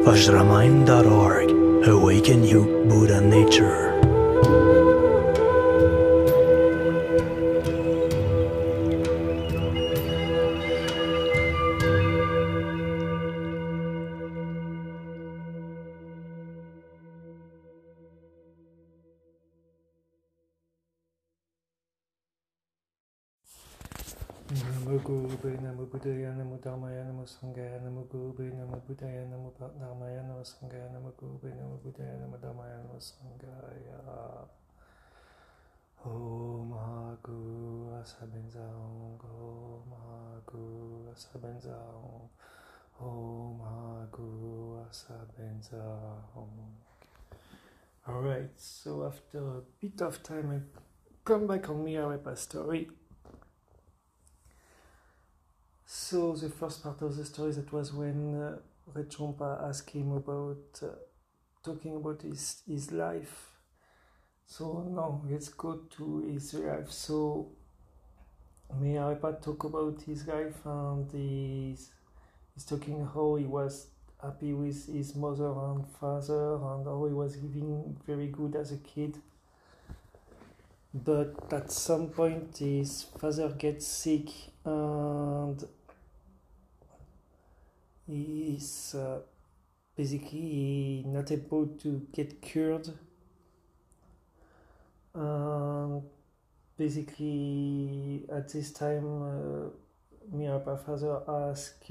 Vajramayana.org. Awaken you, Buddha nature. All right, so after a bit of time, I come back on Milarepa story. So the first part of the story, that was when Rechompa asked him about talking about his life. So now let's go to his life. So Milarepa talk about his life, and he's talking how he was happy with his mother and father, and how he was living very good as a kid. But at some point his father gets sick, and he is basically not able to get cured, and basically at this time Milarepa's father asked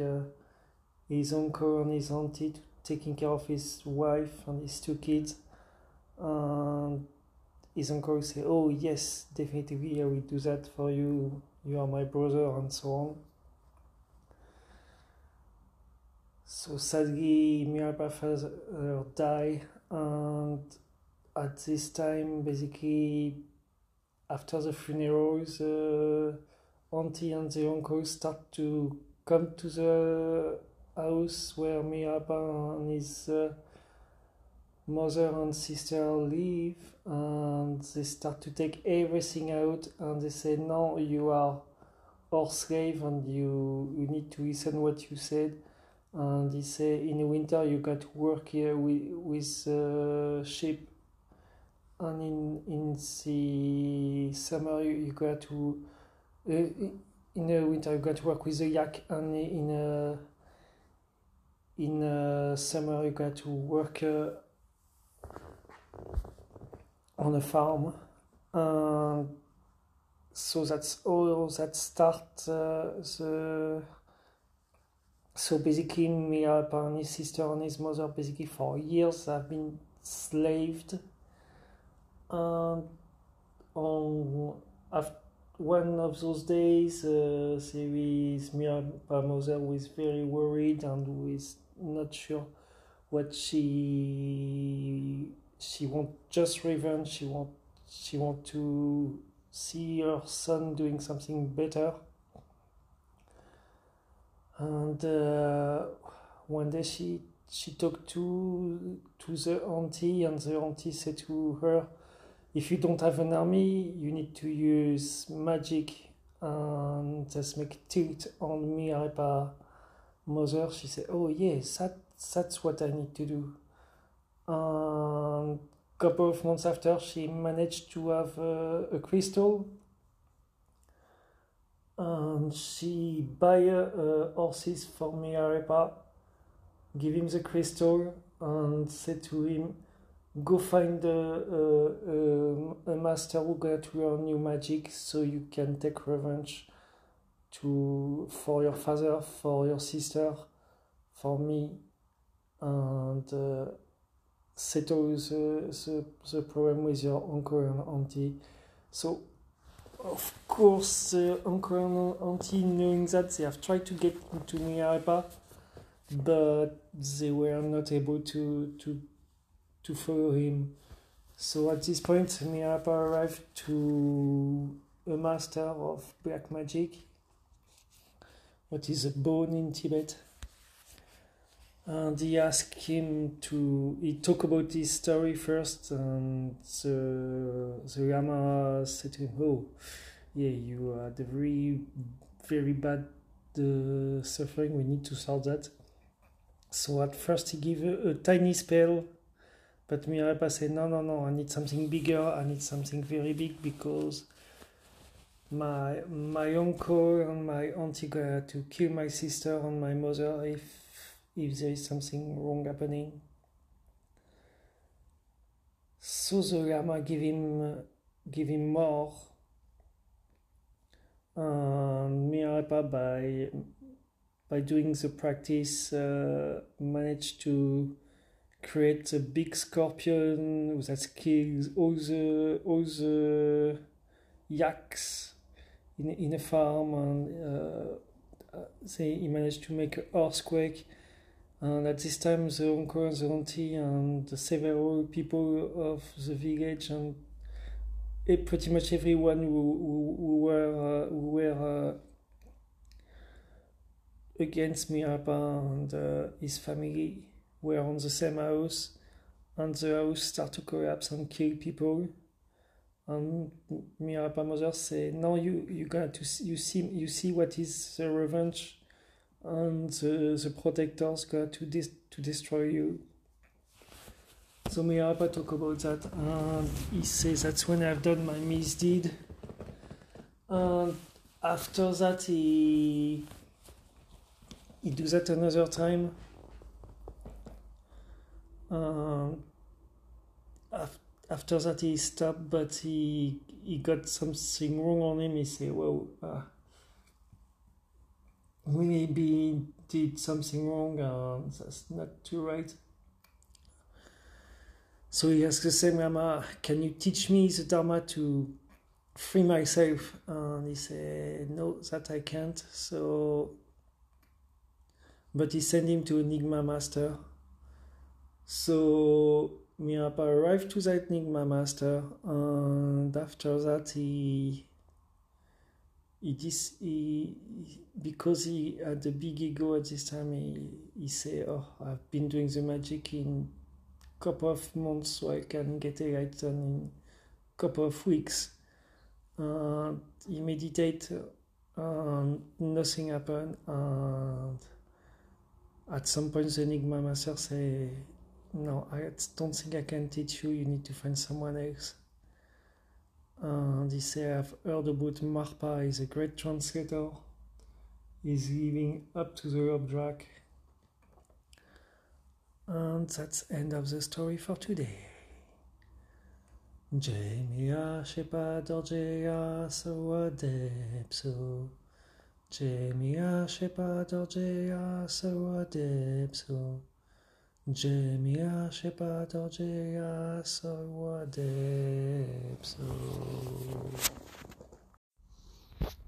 his uncle and his auntie to taking care of his wife and his two kids, and his uncle said, "Oh yes, definitely I will do that for you, you are my brother," and so on. So sadly, Milarepa's father died, and at this time, basically, after the funeral, the auntie and the uncle start to come to the house where Milarepa and his mother and sister leave, and they start to take everything out, and they say, "No, you are our slave, and you need to listen what you said." And he said, "In the winter you got to work here with sheep, and in the summer you got to in the winter you got to work with the yak, and in summer you got to work on a farm." So that's all that starts So basically Milarepa and his sister and his mother basically for years have been slaved, and on one of those days Milarepa's mother was very worried and was not sure what she wants, just revenge. She want to see her son doing something better. And one day she talked to the auntie, and the auntie said to her, "If you don't have an army, you need to use magic," and just make tilt on Milarepa's mother. She said, "Oh yes, that's what I need to do." And a couple of months after, she managed to have a crystal, and she buy horses for Milarepa, give him the crystal, and said to him, "Go find a master who got to learn new magic, so you can take revenge for your father, for your sister, for me, and settle the problem with your uncle and auntie." So of course the uncle and auntie, knowing that, they have tried to get into Milarepa, but they were not able to follow him. So at this point Milarepa arrived to a master of black magic, what is a bone in Tibet. And he asked him he talked about his story first, and the Lama said to him, "Oh, yeah, you had a very, very bad suffering, we need to solve that." So at first he gave a tiny spell, but Milarepa said, no, I need something bigger, I need something very big, because my uncle and my auntie got to kill my sister and my mother if there is something wrong happening. So the Lama give him more, and Milarepa by doing the practice managed to create a big scorpion that kills all the yaks in a farm, and he managed to make an earthquake. And at this time, the uncle and the auntie and several people of the village and pretty much everyone who were against Milarepa and his family were on the same house, and the house started to collapse and kill people. And Milarepa's mother said, "No, you see what is the revenge." And the protectors got to destroy you. So Milarepa talk about that, and he says that's when I've done my misdeed. And after that he do that another time. After that he stopped, but he got something wrong on him. He said, "Well, we maybe did something wrong, and that's not too right." So he asked the same Lama, "Can you teach me the Dharma to free myself?" And he said, "No, that I can't." So, but he sent him to a Nyingma master. So Milarepa arrived to that Nyingma master, and after that because he had a big ego at this time, he said, "Oh, I've been doing the magic in a couple of months, so I can get enlightened in a couple of weeks." He meditated, and nothing happened. And at some point, the Nyingma master said, "No, I don't think I can teach you. You need to find someone else." And he said, "I've heard about Marpa. He's a great translator. He's living up to the Obdrak." And that's the end of the story for today. Jemiya Shepa Dorjeya Sawa Depso. Jemiya Shepa Dorjeya Sawa Depso. Jemiya Shepa Dorjeya Sawa Depso.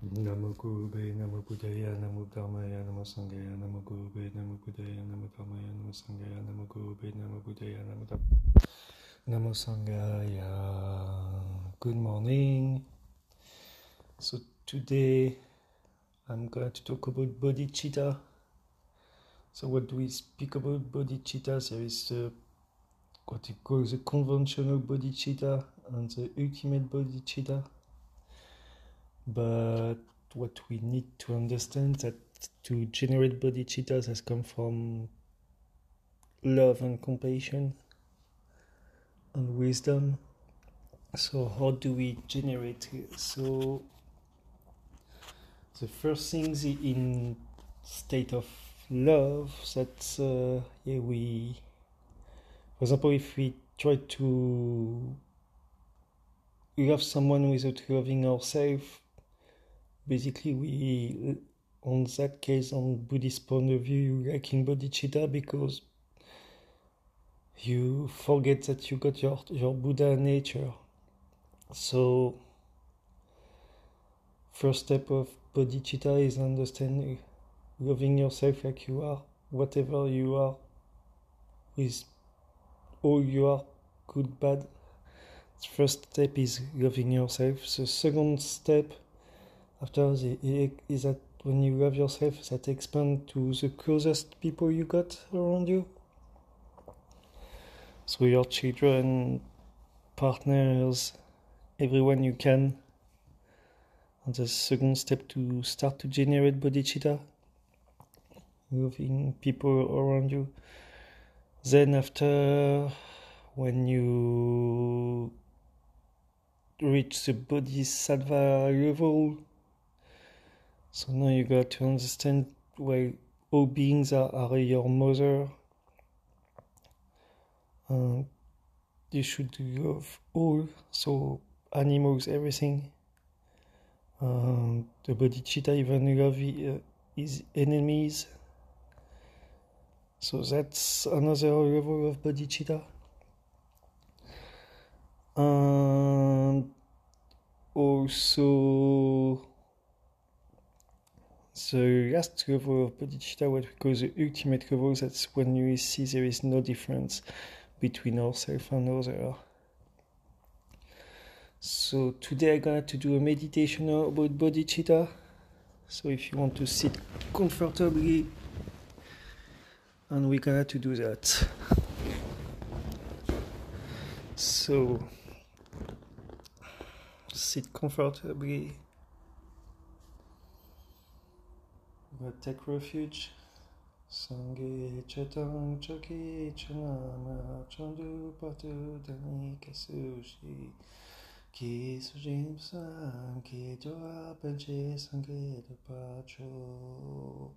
Namo Gurube, Namo Buddhaya, Namo Dhammaya, Namo Sanghaya, Namo Gurube, Namo Buddhaya, Namo Dhammaya, Namo Sanghaya, Namo Gurube, Namo Buddhaya, Namo Dhammaya, Namo Sanghaya. Good morning. So today I'm going to talk about bodhicitta. So what do we speak about bodhicitta? There is what you call the conventional bodhicitta and the ultimate bodhicitta. But what we need to understand that to generate bodhicitta has come from love and compassion and wisdom. So how do we generate it? So the first thing is in state of love. That's for example, if we try to love someone without loving ourselves, basically, on Buddhist point of view, you lack in bodhicitta because you forget that you got your Buddha nature. So, first step of bodhicitta is understanding, loving yourself like you are, whatever you are, with all you are, good, bad. First step is loving yourself. The second step after is that when you love yourself, that expand to the closest people you got around you. So your children, partners, everyone you can. And the second step to start to generate bodhicitta moving people around you. Then after, when you reach the bodhisattva level, so now you got to understand why all beings are your mother. You should love all, so animals, everything. The bodhicitta even loves his enemies. So that's another level of bodhicitta. And also the last level of bodhicitta, what we call the ultimate level, that's when you see there is no difference between ourselves and others. So today I'm going to do a meditation about bodhicitta. So if you want to sit comfortably, and we're going to do that. So sit comfortably. We'll take refuge. Sangye Chetang Chaki Chanama Chandu Patu Dani Kasushi Ki Sujim Sam Ki Doa Benji Sangye Dupacho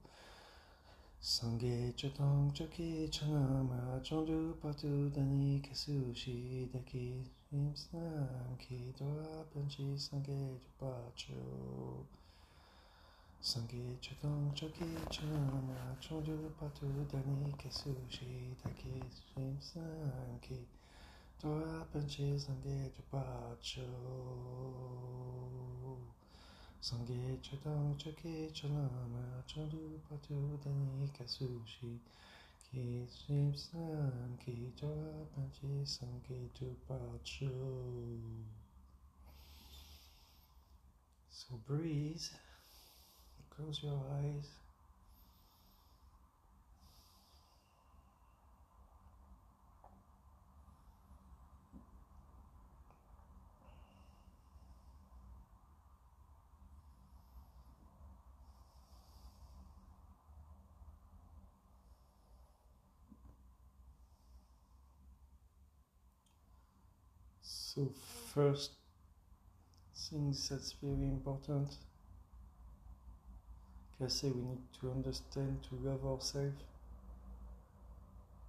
Sangye Chetang Chaki Chanama Chandu Patu Dani Kasushi Daki Sujim Sam Ki Doa Benji Sangye Dupacho Sange Chetong Chaki Chanama Chondu Patu Dani Kesushi Taki Shim Sanki Dora Panchi Sange Dupacho Sange Chetong Chaki Chanama Chondu Patu Dani Kesushi Ki Shim Sanki Dora Panchi Sange Dupacho. So breathe. Close your eyes. So first things that's very important, I say we need to understand to love ourselves.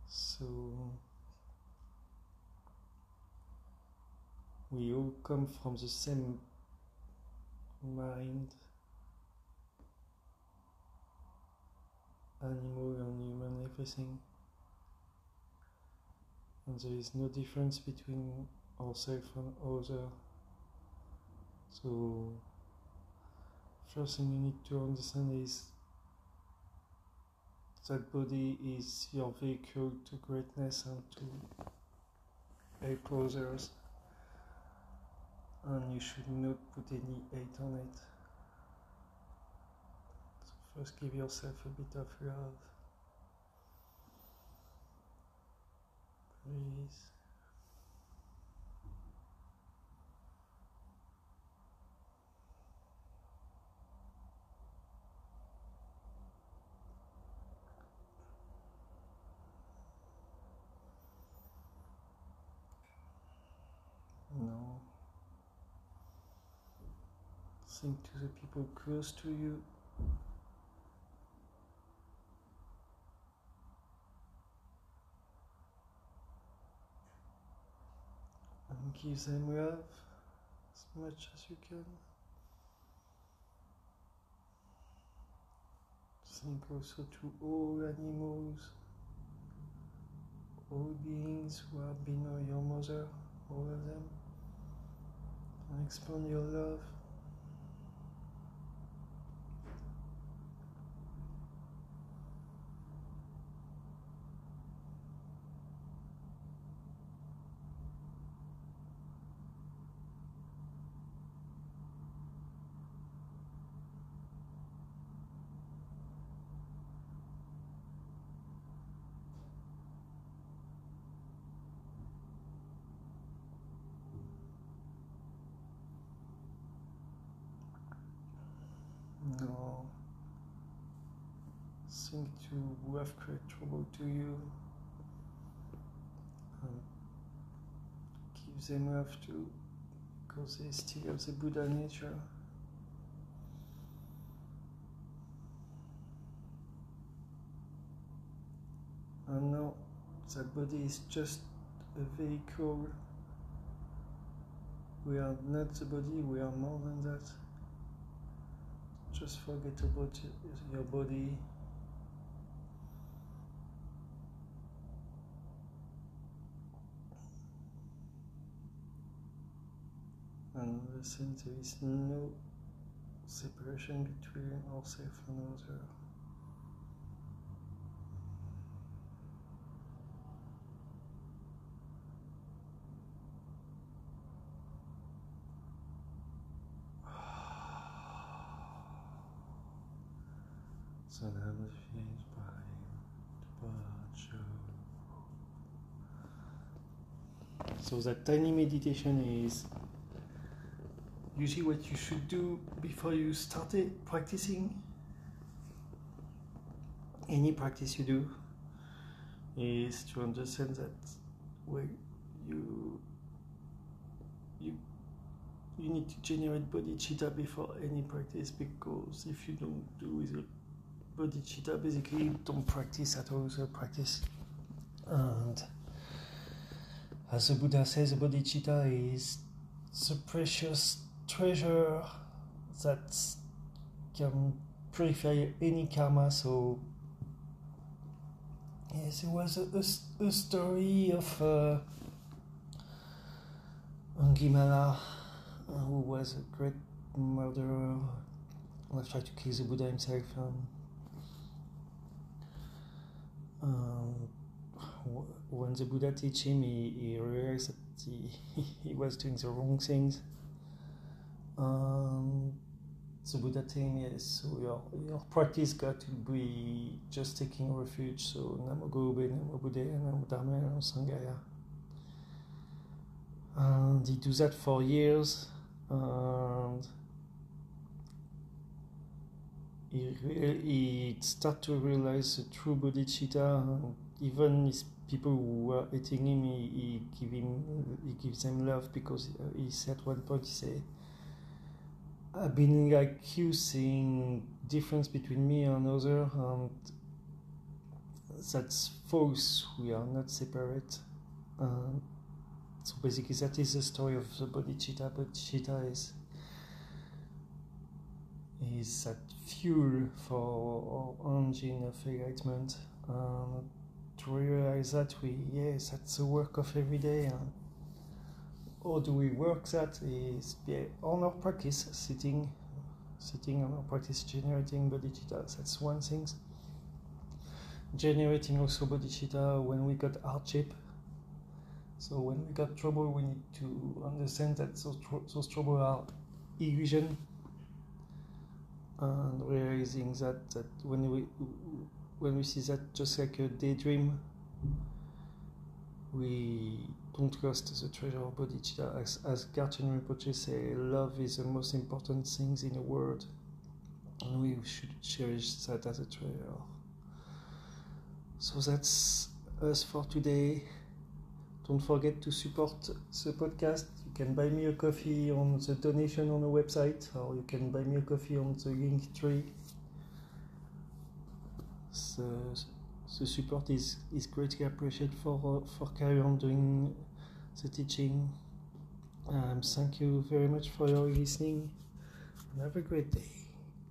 So we all come from the same mind, animal and human, everything, and there is no difference between ourselves and others. So first thing you need to understand is that body is your vehicle to greatness and to help others, and you should not put any hate on it. So first give yourself a bit of love. Please. Think to the people close to you. And give them love as much as you can. Think also to all animals, all beings who are below your mother, all of them. And expand your love. seem to have created trouble to you. Give them love too, because they still have the Buddha nature. And now the body is just a vehicle. We are not the body, we are more than that. Just forget about your body. And listen, there is no separation between ourselves and others. So now the feet by the body. So that tiny meditation is usually what you should do before you started practicing. Any practice you do is to understand that when you need to generate bodhicitta before any practice, because if you don't do it, bodhicitta, basically you don't practice at all the practice. And as the Buddha says, the bodhicitta is the precious treasure that can purify any karma. So yes, it was a story of Angulimala, who was a great murderer who tried to kill the Buddha himself. When the Buddha teach him, he realized that he was doing the wrong things. The Buddha thing is, so your practice got to be just taking refuge. So Namo Gobe, Namo Buddhaya, Namo Dharmaya, Namo Sanghaya. And he does that for years, and he started to realize the true bodhicitta. Even his people who were hating him, he gives them love, because he said at one point, he said, "I've been like you, seeing difference between me and other, and that's false. We are not separate." So basically, that is the story of the bodhicitta. Bodhicitta is that fuel for our engine of enlightenment. To realize that that's the work of every day. And how do we work that is on our practice, sitting on our practice, generating bodhicitta. That's one thing. Generating also bodhicitta when we got hardship. So when we got trouble, we need to understand that those troubles are illusion. And realizing that when we see that just like a daydream, we don't trust the treasure of bodhicitta. As Garchen Rinpoche says, love is the most important thing in the world, and we should cherish that as a treasure. So that's us for today. Don't forget to support the podcast. You can buy me a coffee on the donation on the website, or you can buy me a coffee on the Linktree. The support is greatly appreciated for carry on doing the teaching. Thank you very much for your listening, and have a great day.